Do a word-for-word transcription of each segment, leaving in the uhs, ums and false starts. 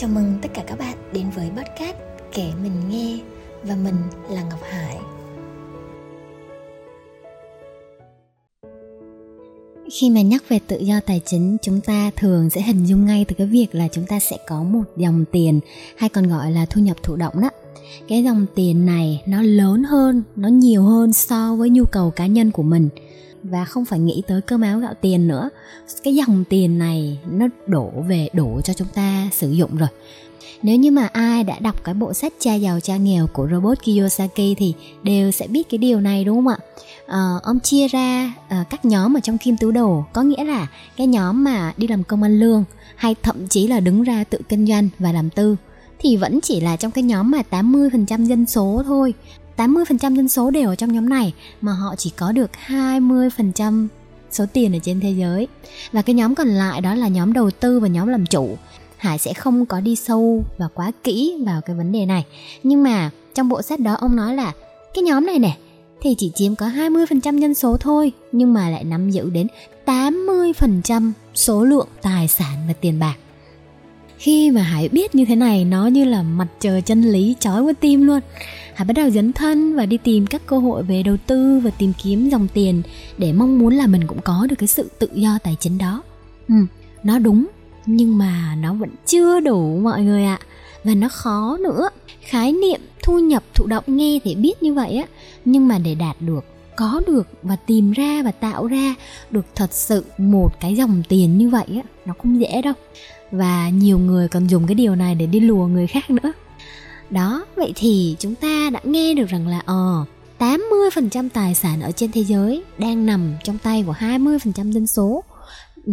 Chào mừng tất cả các bạn đến với Birdcat kể mình nghe, và mình là Ngọc Hải. Khi mà nhắc về tự do tài chính, chúng ta thường sẽ hình dung ngay từ cái việc là chúng ta sẽ có một dòng tiền, hay còn gọi là thu nhập thụ động đó. Cái dòng tiền này nó lớn hơn, nó nhiều hơn so với nhu cầu cá nhân của mình. Và không phải nghĩ tới cơm áo gạo tiền nữa, cái dòng tiền này nó đổ về đủ cho chúng ta sử dụng rồi. Nếu như mà ai đã đọc cái bộ sách Cha Giàu Cha Nghèo của Robert Kiyosaki thì đều sẽ biết cái điều này, đúng không ạ? À, ông chia ra à, các nhóm ở trong kim tứ đồ, có nghĩa là cái nhóm mà đi làm công ăn lương hay thậm chí là đứng ra tự kinh doanh và làm tư thì vẫn chỉ là trong cái nhóm mà tám mươi phần trăm dân số thôi. tám mươi phần trăm dân số đều ở trong nhóm này mà họ chỉ có được hai mươi phần trăm số tiền ở trên thế giới. Và cái nhóm còn lại đó là nhóm đầu tư và nhóm làm chủ. Hải sẽ không có đi sâu và quá kỹ vào cái vấn đề này. Nhưng mà trong bộ sách đó ông nói là cái nhóm này nè thì chỉ chiếm có hai mươi phần trăm dân số thôi, nhưng mà lại nắm giữ đến tám mươi phần trăm số lượng tài sản và tiền bạc. Khi mà Hải biết như thế này, nó như là mặt trời chân lý chói qua tim luôn. Hải bắt đầu dấn thân và đi tìm các cơ hội về đầu tư và tìm kiếm dòng tiền để mong muốn là mình cũng có được cái sự tự do tài chính đó. Ừ, nó đúng, nhưng mà nó vẫn chưa đủ mọi người ạ. Và nó khó nữa. Khái niệm thu nhập thụ động nghe thì biết như vậy á, nhưng mà để đạt được, có được và tìm ra và tạo ra được thật sự một cái dòng tiền như vậy á, nó không dễ đâu. Và nhiều người còn dùng cái điều này để đi lùa người khác nữa. Đó, vậy thì chúng ta đã nghe được rằng là ờ, tám mươi phần trăm tài sản ở trên thế giới đang nằm trong tay của hai mươi phần trăm dân số.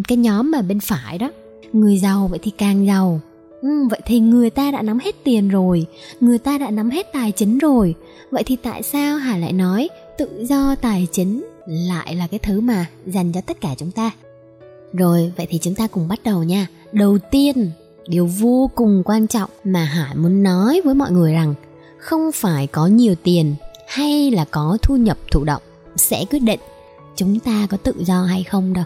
Cái nhóm mà bên phải đó, người giàu vậy thì càng giàu. Ừ, vậy thì người ta đã nắm hết tiền rồi, người ta đã nắm hết tài chính rồi. Vậy thì tại sao Hải lại nói tự do tài chính lại là cái thứ mà dành cho tất cả chúng ta? Rồi, vậy thì chúng ta cùng bắt đầu nha. Đầu tiên, điều vô cùng quan trọng mà Hải muốn nói với mọi người rằng không phải có nhiều tiền hay là có thu nhập thụ động sẽ quyết định chúng ta có tự do hay không đâu.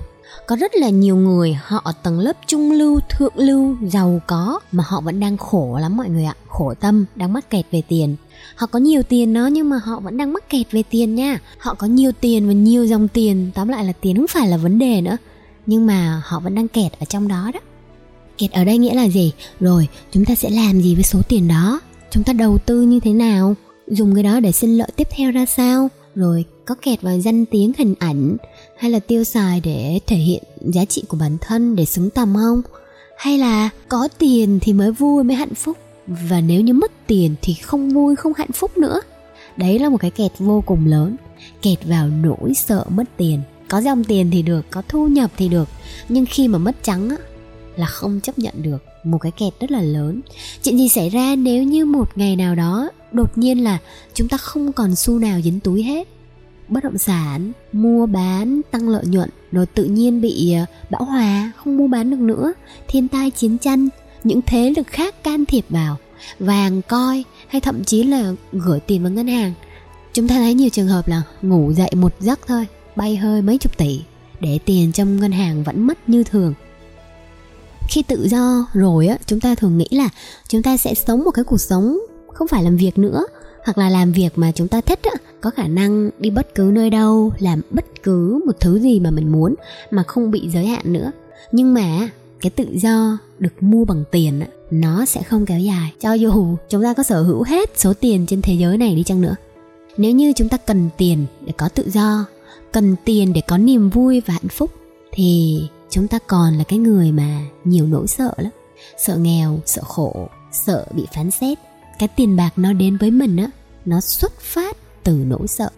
Có rất là nhiều người họ ở tầng lớp trung lưu, thượng lưu, giàu có mà họ vẫn đang khổ lắm mọi người ạ. Khổ tâm, đang mắc kẹt về tiền. Họ có nhiều tiền đó nhưng mà họ vẫn đang mắc kẹt về tiền nha. Họ có nhiều tiền và nhiều dòng tiền, tóm lại là tiền không phải là vấn đề nữa, nhưng mà họ vẫn đang kẹt ở trong đó đó. Kẹt ở đây nghĩa là gì? Rồi, chúng ta sẽ làm gì với số tiền đó? Chúng ta đầu tư như thế nào? Dùng cái đó để sinh lợi tiếp theo ra sao? Rồi, có kẹt vào danh tiếng hình ảnh, hay là tiêu xài để thể hiện giá trị của bản thân, để xứng tầm không? Hay là có tiền thì mới vui, mới hạnh phúc, và nếu như mất tiền thì không vui, không hạnh phúc nữa? Đấy là một cái kẹt vô cùng lớn. Kẹt vào nỗi sợ mất tiền. Có dòng tiền thì được, có thu nhập thì được, nhưng khi mà mất trắng á là không chấp nhận được. Một cái kẹt rất là lớn. Chuyện gì xảy ra nếu như một ngày nào đó đột nhiên là chúng ta không còn xu nào dính túi hết? Bất động sản, mua bán, tăng lợi nhuận, rồi tự nhiên bị bão hòa, không mua bán được nữa. Thiên tai, chiến tranh, những thế lực khác can thiệp vào, vàng coi, hay thậm chí là gửi tiền vào ngân hàng. Chúng ta thấy nhiều trường hợp là ngủ dậy một giấc thôi, bay hơi mấy chục tỷ, để tiền trong ngân hàng vẫn mất như thường. Khi tự do rồi á, chúng ta thường nghĩ là chúng ta sẽ sống một cái cuộc sống không phải làm việc nữa, hoặc là làm việc mà chúng ta thích á, có khả năng đi bất cứ nơi đâu, làm bất cứ một thứ gì mà mình muốn mà không bị giới hạn nữa. Nhưng mà cái tự do được mua bằng tiền á, nó sẽ không kéo dài, cho dù chúng ta có sở hữu hết số tiền trên thế giới này đi chăng nữa. Nếu như chúng ta cần tiền để có tự do, cần tiền để có niềm vui và hạnh phúc thì chúng ta còn là cái người mà nhiều nỗi sợ lắm. Sợ nghèo, sợ khổ, sợ bị phán xét. Cái tiền bạc nó đến với mình á, nó xuất phát từ nỗi sợ.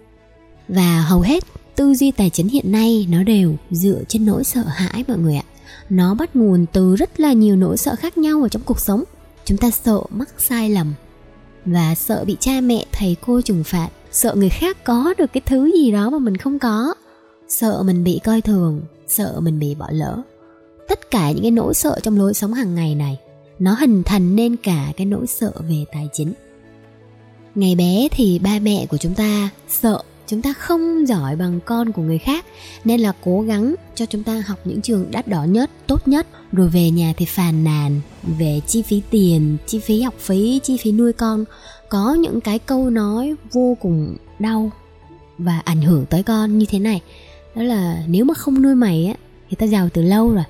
Và hầu hết tư duy tài chính hiện nay nó đều dựa trên nỗi sợ hãi mọi người ạ. Nó bắt nguồn từ rất là nhiều nỗi sợ khác nhau ở trong cuộc sống. Chúng ta sợ mắc sai lầm, và sợ bị cha mẹ, thầy cô trừng phạt. Sợ người khác có được cái thứ gì đó mà mình không có. Sợ mình bị coi thường, sợ mình bị bỏ lỡ. Tất cả những cái nỗi sợ trong lối sống hàng ngày này, nó hình thành nên cả cái nỗi sợ về tài chính. Ngày bé thì ba mẹ của chúng ta sợ chúng ta không giỏi bằng con của người khác, nên là cố gắng cho chúng ta học những trường đắt đỏ nhất, tốt nhất, rồi về nhà thì phàn nàn về chi phí tiền, chi phí học phí, chi phí nuôi con. Có những cái câu nói vô cùng đau và ảnh hưởng tới con như thế này, đó là nếu mà không nuôi mày á thì tao giàu từ lâu rồi,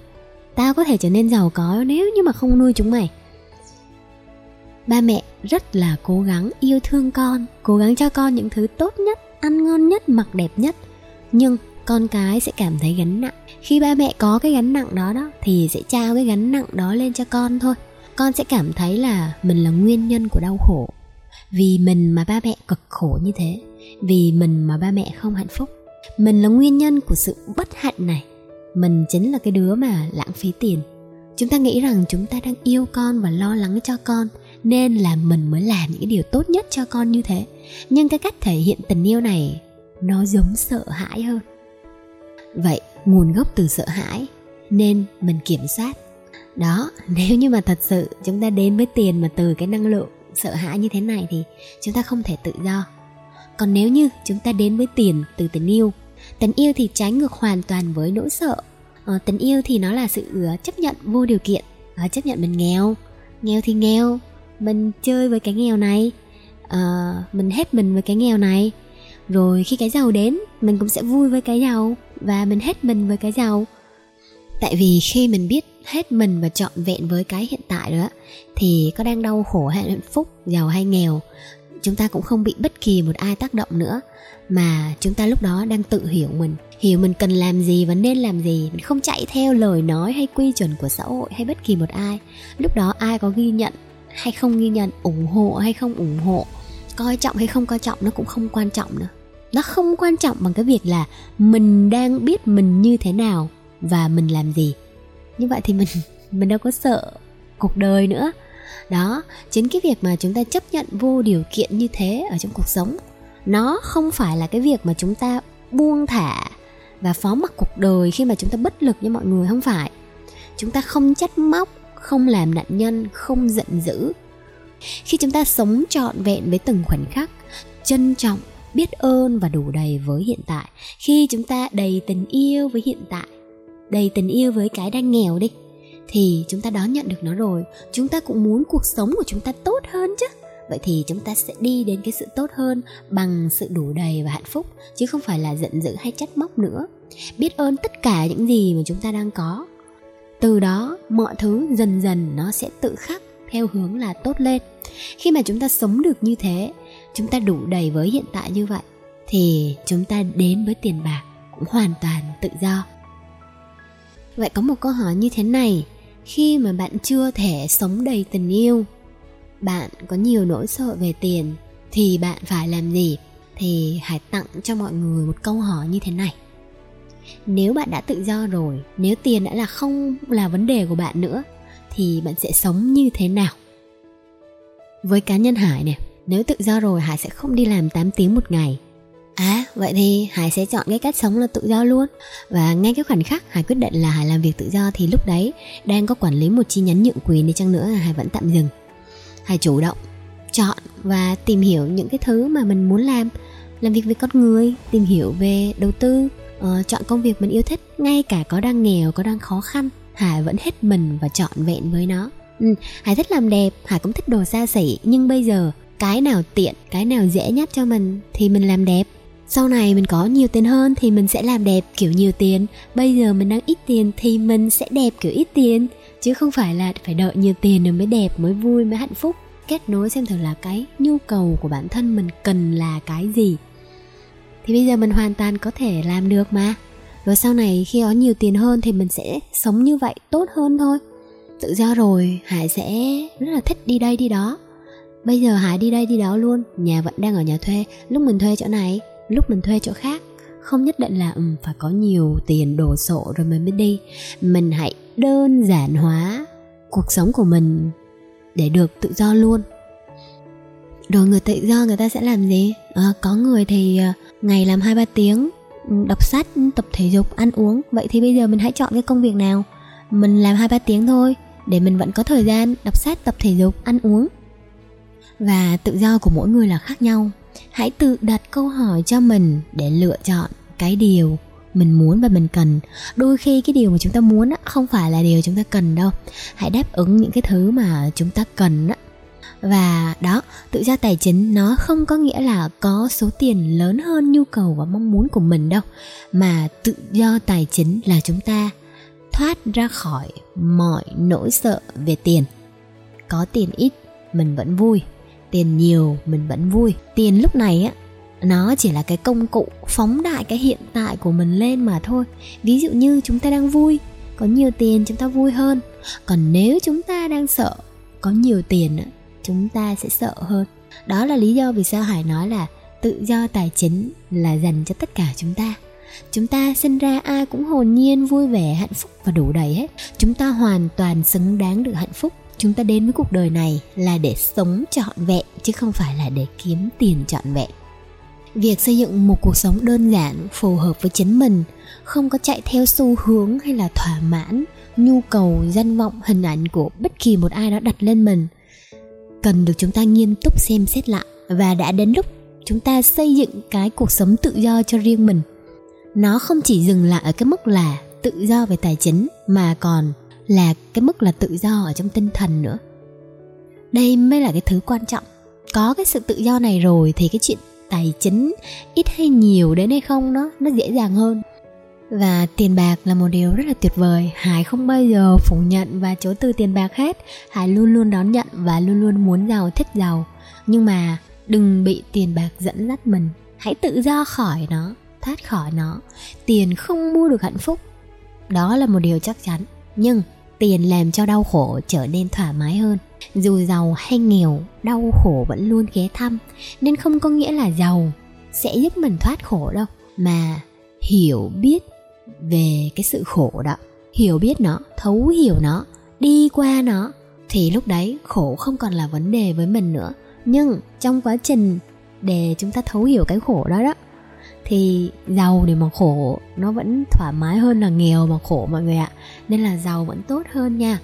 tao có thể trở nên giàu có nếu như mà không nuôi chúng mày. Ba mẹ rất là cố gắng yêu thương con, cố gắng cho con những thứ tốt nhất, ăn ngon nhất, mặc đẹp nhất, nhưng con cái sẽ cảm thấy gánh nặng. Khi ba mẹ có cái gánh nặng đó đó thì sẽ trao cái gánh nặng đó lên cho con thôi. Con sẽ cảm thấy là mình là nguyên nhân của đau khổ, vì mình mà ba mẹ cực khổ như thế, vì mình mà ba mẹ không hạnh phúc, mình là nguyên nhân của sự bất hạnh này, mình chính là cái đứa mà lãng phí tiền. Chúng ta nghĩ rằng chúng ta đang yêu con và lo lắng cho con, nên là mình mới làm những cái điều tốt nhất cho con như thế. Nhưng cái cách thể hiện tình yêu này nó giống sợ hãi hơn. Vậy nguồn gốc từ sợ hãi nên mình kiểm soát. Đó, nếu như mà thật sự chúng ta đến với tiền mà từ cái năng lượng sợ hãi như thế này thì chúng ta không thể tự do. Còn nếu như chúng ta đến với tiền từ tình yêu, tình yêu thì trái ngược hoàn toàn với nỗi sợ. Ờ, tình yêu thì nó là sự chấp nhận vô điều kiện, ờ, chấp nhận mình nghèo, nghèo thì nghèo, mình chơi với cái nghèo này, à, mình hết mình với cái nghèo này. Rồi khi cái giàu đến, mình cũng sẽ vui với cái giàu và mình hết mình với cái giàu. Tại vì khi mình biết hết mình và trọn vẹn với cái hiện tại đó, thì có đang đau khổ hay hạnh phúc, giàu hay nghèo, chúng ta cũng không bị bất kỳ một ai tác động nữa. Mà chúng ta lúc đó đang tự hiểu mình, hiểu mình cần làm gì và nên làm gì. Mình không chạy theo lời nói hay quy chuẩn của xã hội hay bất kỳ một ai. Lúc đó ai có ghi nhận hay không ghi nhận, ủng hộ hay không ủng hộ, coi trọng hay không coi trọng, nó cũng không quan trọng nữa. Nó không quan trọng bằng cái việc là mình đang biết mình như thế nào và mình làm gì. Như vậy thì mình mình đâu có sợ cuộc đời nữa. Đó, chính cái việc mà chúng ta chấp nhận vô điều kiện như thế ở trong cuộc sống, nó không phải là cái việc mà chúng ta buông thả và phó mặc cuộc đời khi mà chúng ta bất lực với mọi người, không phải. Chúng ta không trách móc, không làm nạn nhân, không giận dữ. Khi chúng ta sống trọn vẹn với từng khoảnh khắc, trân trọng, biết ơn và đủ đầy với hiện tại, khi chúng ta đầy tình yêu với hiện tại, đầy tình yêu với cái đang nghèo đi, thì chúng ta đón nhận được nó rồi. Chúng ta cũng muốn cuộc sống của chúng ta tốt hơn chứ. Vậy thì chúng ta sẽ đi đến cái sự tốt hơn bằng sự đủ đầy và hạnh phúc, chứ không phải là giận dữ hay trách móc nữa. Biết ơn tất cả những gì mà chúng ta đang có. Từ đó mọi thứ dần dần nó sẽ tự khắc theo hướng là tốt lên. Khi mà chúng ta sống được như thế, chúng ta đủ đầy với hiện tại như vậy, thì chúng ta đến với tiền bạc cũng hoàn toàn tự do. Vậy có một câu hỏi như thế này: khi mà bạn chưa thể sống đầy tình yêu, bạn có nhiều nỗi sợ về tiền, thì bạn phải làm gì? Thì hãy tặng cho mọi người một câu hỏi như thế này: nếu bạn đã tự do rồi, nếu tiền đã là không là vấn đề của bạn nữa, thì bạn sẽ sống như thế nào? Với cá nhân Hải này, nếu tự do rồi Hải sẽ không đi làm tám tiếng một ngày. À, vậy thì Hải sẽ chọn cái cách sống là tự do luôn. Và ngay cái khoảnh khắc Hải quyết định là Hải làm việc tự do, thì lúc đấy đang có quản lý một chi nhánh nhượng quyền đi chăng nữa, Hải vẫn tạm dừng. Hải chủ động chọn và tìm hiểu những cái thứ mà mình muốn làm. Làm việc với con người, tìm hiểu về đầu tư, Ờ, chọn công việc mình yêu thích. Ngay cả có đang nghèo, có đang khó khăn, Hải vẫn hết mình và trọn vẹn với nó. ừ, Hải thích làm đẹp, Hải cũng thích đồ xa xỉ, nhưng bây giờ cái nào tiện, cái nào dễ nhất cho mình thì mình làm đẹp. Sau này mình có nhiều tiền hơn thì mình sẽ làm đẹp kiểu nhiều tiền. Bây giờ mình đang ít tiền thì mình sẽ đẹp kiểu ít tiền, chứ không phải là phải đợi nhiều tiền rồi mới đẹp, mới vui, mới hạnh phúc. Kết nối xem thử là cái nhu cầu của bản thân mình cần là cái gì, thì bây giờ mình hoàn toàn có thể làm được mà. Rồi sau này khi có nhiều tiền hơn thì mình sẽ sống như vậy tốt hơn thôi. Tự do rồi Hải sẽ rất là thích đi đây đi đó. Bây giờ Hải đi đây đi đó luôn. Nhà vẫn đang ở nhà thuê, lúc mình thuê chỗ này, lúc mình thuê chỗ khác. Không nhất định là um, phải có nhiều tiền đồ sộ rồi mình mới đi. Mình hãy đơn giản hóa cuộc sống của mình để được tự do luôn. Rồi người tự do người ta sẽ làm gì? À, có người thì ngày làm hai ba tiếng, đọc sách, tập thể dục, ăn uống. Vậy thì bây giờ mình hãy chọn cái công việc nào mình làm hai ba tiếng thôi, để mình vẫn có thời gian đọc sách, tập thể dục, ăn uống. Và tự do của mỗi người là khác nhau. hãy tự đặt câu hỏi cho mình để lựa chọn cái điều mình muốn và mình cần. Đôi khi cái điều mà chúng ta muốn không phải là điều chúng ta cần đâu. Hãy đáp ứng những cái thứ mà chúng ta cần. Và đó, tự do tài chính nó không có nghĩa là có số tiền lớn hơn nhu cầu và mong muốn của mình đâu, mà tự do tài chính là chúng ta thoát ra khỏi mọi nỗi sợ về tiền. Có tiền ít mình vẫn vui, tiền nhiều mình vẫn vui. Tiền lúc này á, nó chỉ là cái công cụ phóng đại cái hiện tại của mình lên mà thôi. Ví dụ như chúng ta đang vui, có nhiều tiền chúng ta vui hơn. Còn nếu chúng ta đang sợ, có nhiều tiền á, chúng ta sẽ sợ hơn. Đó là lý do vì sao Hải nói là tự do tài chính là dành cho tất cả chúng ta. Chúng ta sinh ra ai cũng hồn nhiên, vui vẻ, hạnh phúc và đủ đầy hết. Chúng ta hoàn toàn xứng đáng được hạnh phúc. Chúng ta đến với cuộc đời này là để sống trọn vẹn, chứ không phải là để kiếm tiền trọn vẹn. Việc xây dựng một cuộc sống đơn giản, phù hợp với chính mình, không có chạy theo xu hướng hay là thỏa mãn nhu cầu, danh vọng, hình ảnh của bất kỳ một ai đó đặt lên mình, cần được chúng ta nghiêm túc xem xét lại. Và đã đến lúc chúng ta xây dựng cái cuộc sống tự do cho riêng mình. Nó không chỉ dừng lại ở cái mức là tự do về tài chính, mà còn là cái mức là tự do ở trong tinh thần nữa. Đây mới là cái thứ quan trọng. Có cái sự tự do này rồi thì cái chuyện tài chính ít hay nhiều đến hay không nó, nó dễ dàng hơn. Và tiền bạc là một điều rất là tuyệt vời. Hải không bao giờ phủ nhận và chối từ tiền bạc hết. Hải luôn luôn đón nhận và luôn luôn muốn giàu, thích giàu. Nhưng mà đừng bị tiền bạc dẫn dắt mình. Hãy tự do khỏi nó, thoát khỏi nó. Tiền không mua được hạnh phúc, đó là một điều chắc chắn. Nhưng tiền làm cho đau khổ trở nên thoải mái hơn. Dù giàu hay nghèo, đau khổ vẫn luôn ghé thăm. Nên không có nghĩa là giàu sẽ giúp mình thoát khổ đâu, mà hiểu biết về cái sự khổ đó, hiểu biết nó, thấu hiểu nó, đi qua nó, thì lúc đấy khổ không còn là vấn đề với mình nữa. Nhưng trong quá trình để chúng ta thấu hiểu cái khổ đó đó, thì giàu để mà khổ nó vẫn thoải mái hơn là nghèo mà khổ mọi người ạ. Nên là giàu vẫn tốt hơn nha.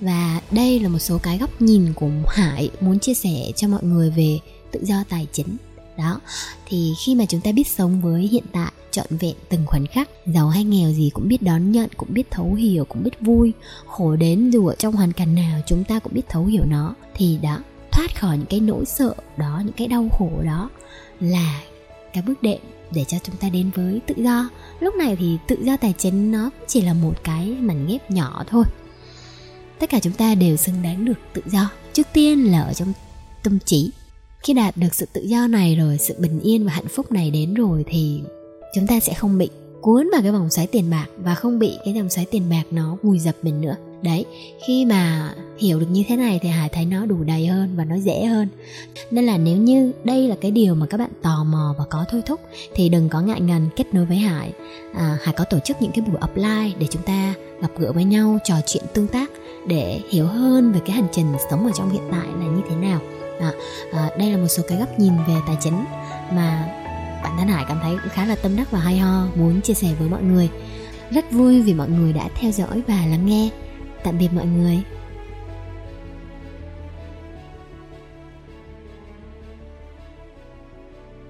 Và đây là một số cái góc nhìn của Hải muốn chia sẻ cho mọi người về tự do tài chính. Đó, thì khi mà chúng ta biết sống với hiện tại, trọn vẹn từng khoảnh khắc, giàu hay nghèo gì cũng biết đón nhận, cũng biết thấu hiểu, cũng biết vui. Khổ đến dù ở trong hoàn cảnh nào chúng ta cũng biết thấu hiểu nó. Thì đó, thoát khỏi những cái nỗi sợ đó, những cái đau khổ đó là cái bước đệm để cho chúng ta đến với tự do. Lúc này thì tự do tài chính nó chỉ là một cái mảnh ghép nhỏ thôi. Tất cả chúng ta đều xứng đáng được tự do. Trước tiên là ở trong tâm trí. Khi đạt được sự tự do này rồi, sự bình yên và hạnh phúc này đến rồi, thì chúng ta sẽ không bị cuốn vào cái vòng xoáy tiền bạc và không bị cái dòng xoáy tiền bạc nó vùi dập mình nữa. Đấy, khi mà hiểu được như thế này thì Hải thấy nó đủ đầy hơn và nó dễ hơn. Nên là nếu như đây là cái điều mà các bạn tò mò và có thôi thúc thì đừng có ngại ngần kết nối với Hải. à, Hải có tổ chức những cái buổi offline để chúng ta gặp gỡ với nhau, trò chuyện, tương tác để hiểu hơn về cái hành trình sống ở trong hiện tại là như thế nào. à, à, Đây là một số cái góc nhìn về tài chính mà bản thân Hải cảm thấy cũng khá là tâm đắc và hay ho, muốn chia sẻ với mọi người. Rất vui vì mọi người đã theo dõi và lắng nghe. Tạm biệt mọi người.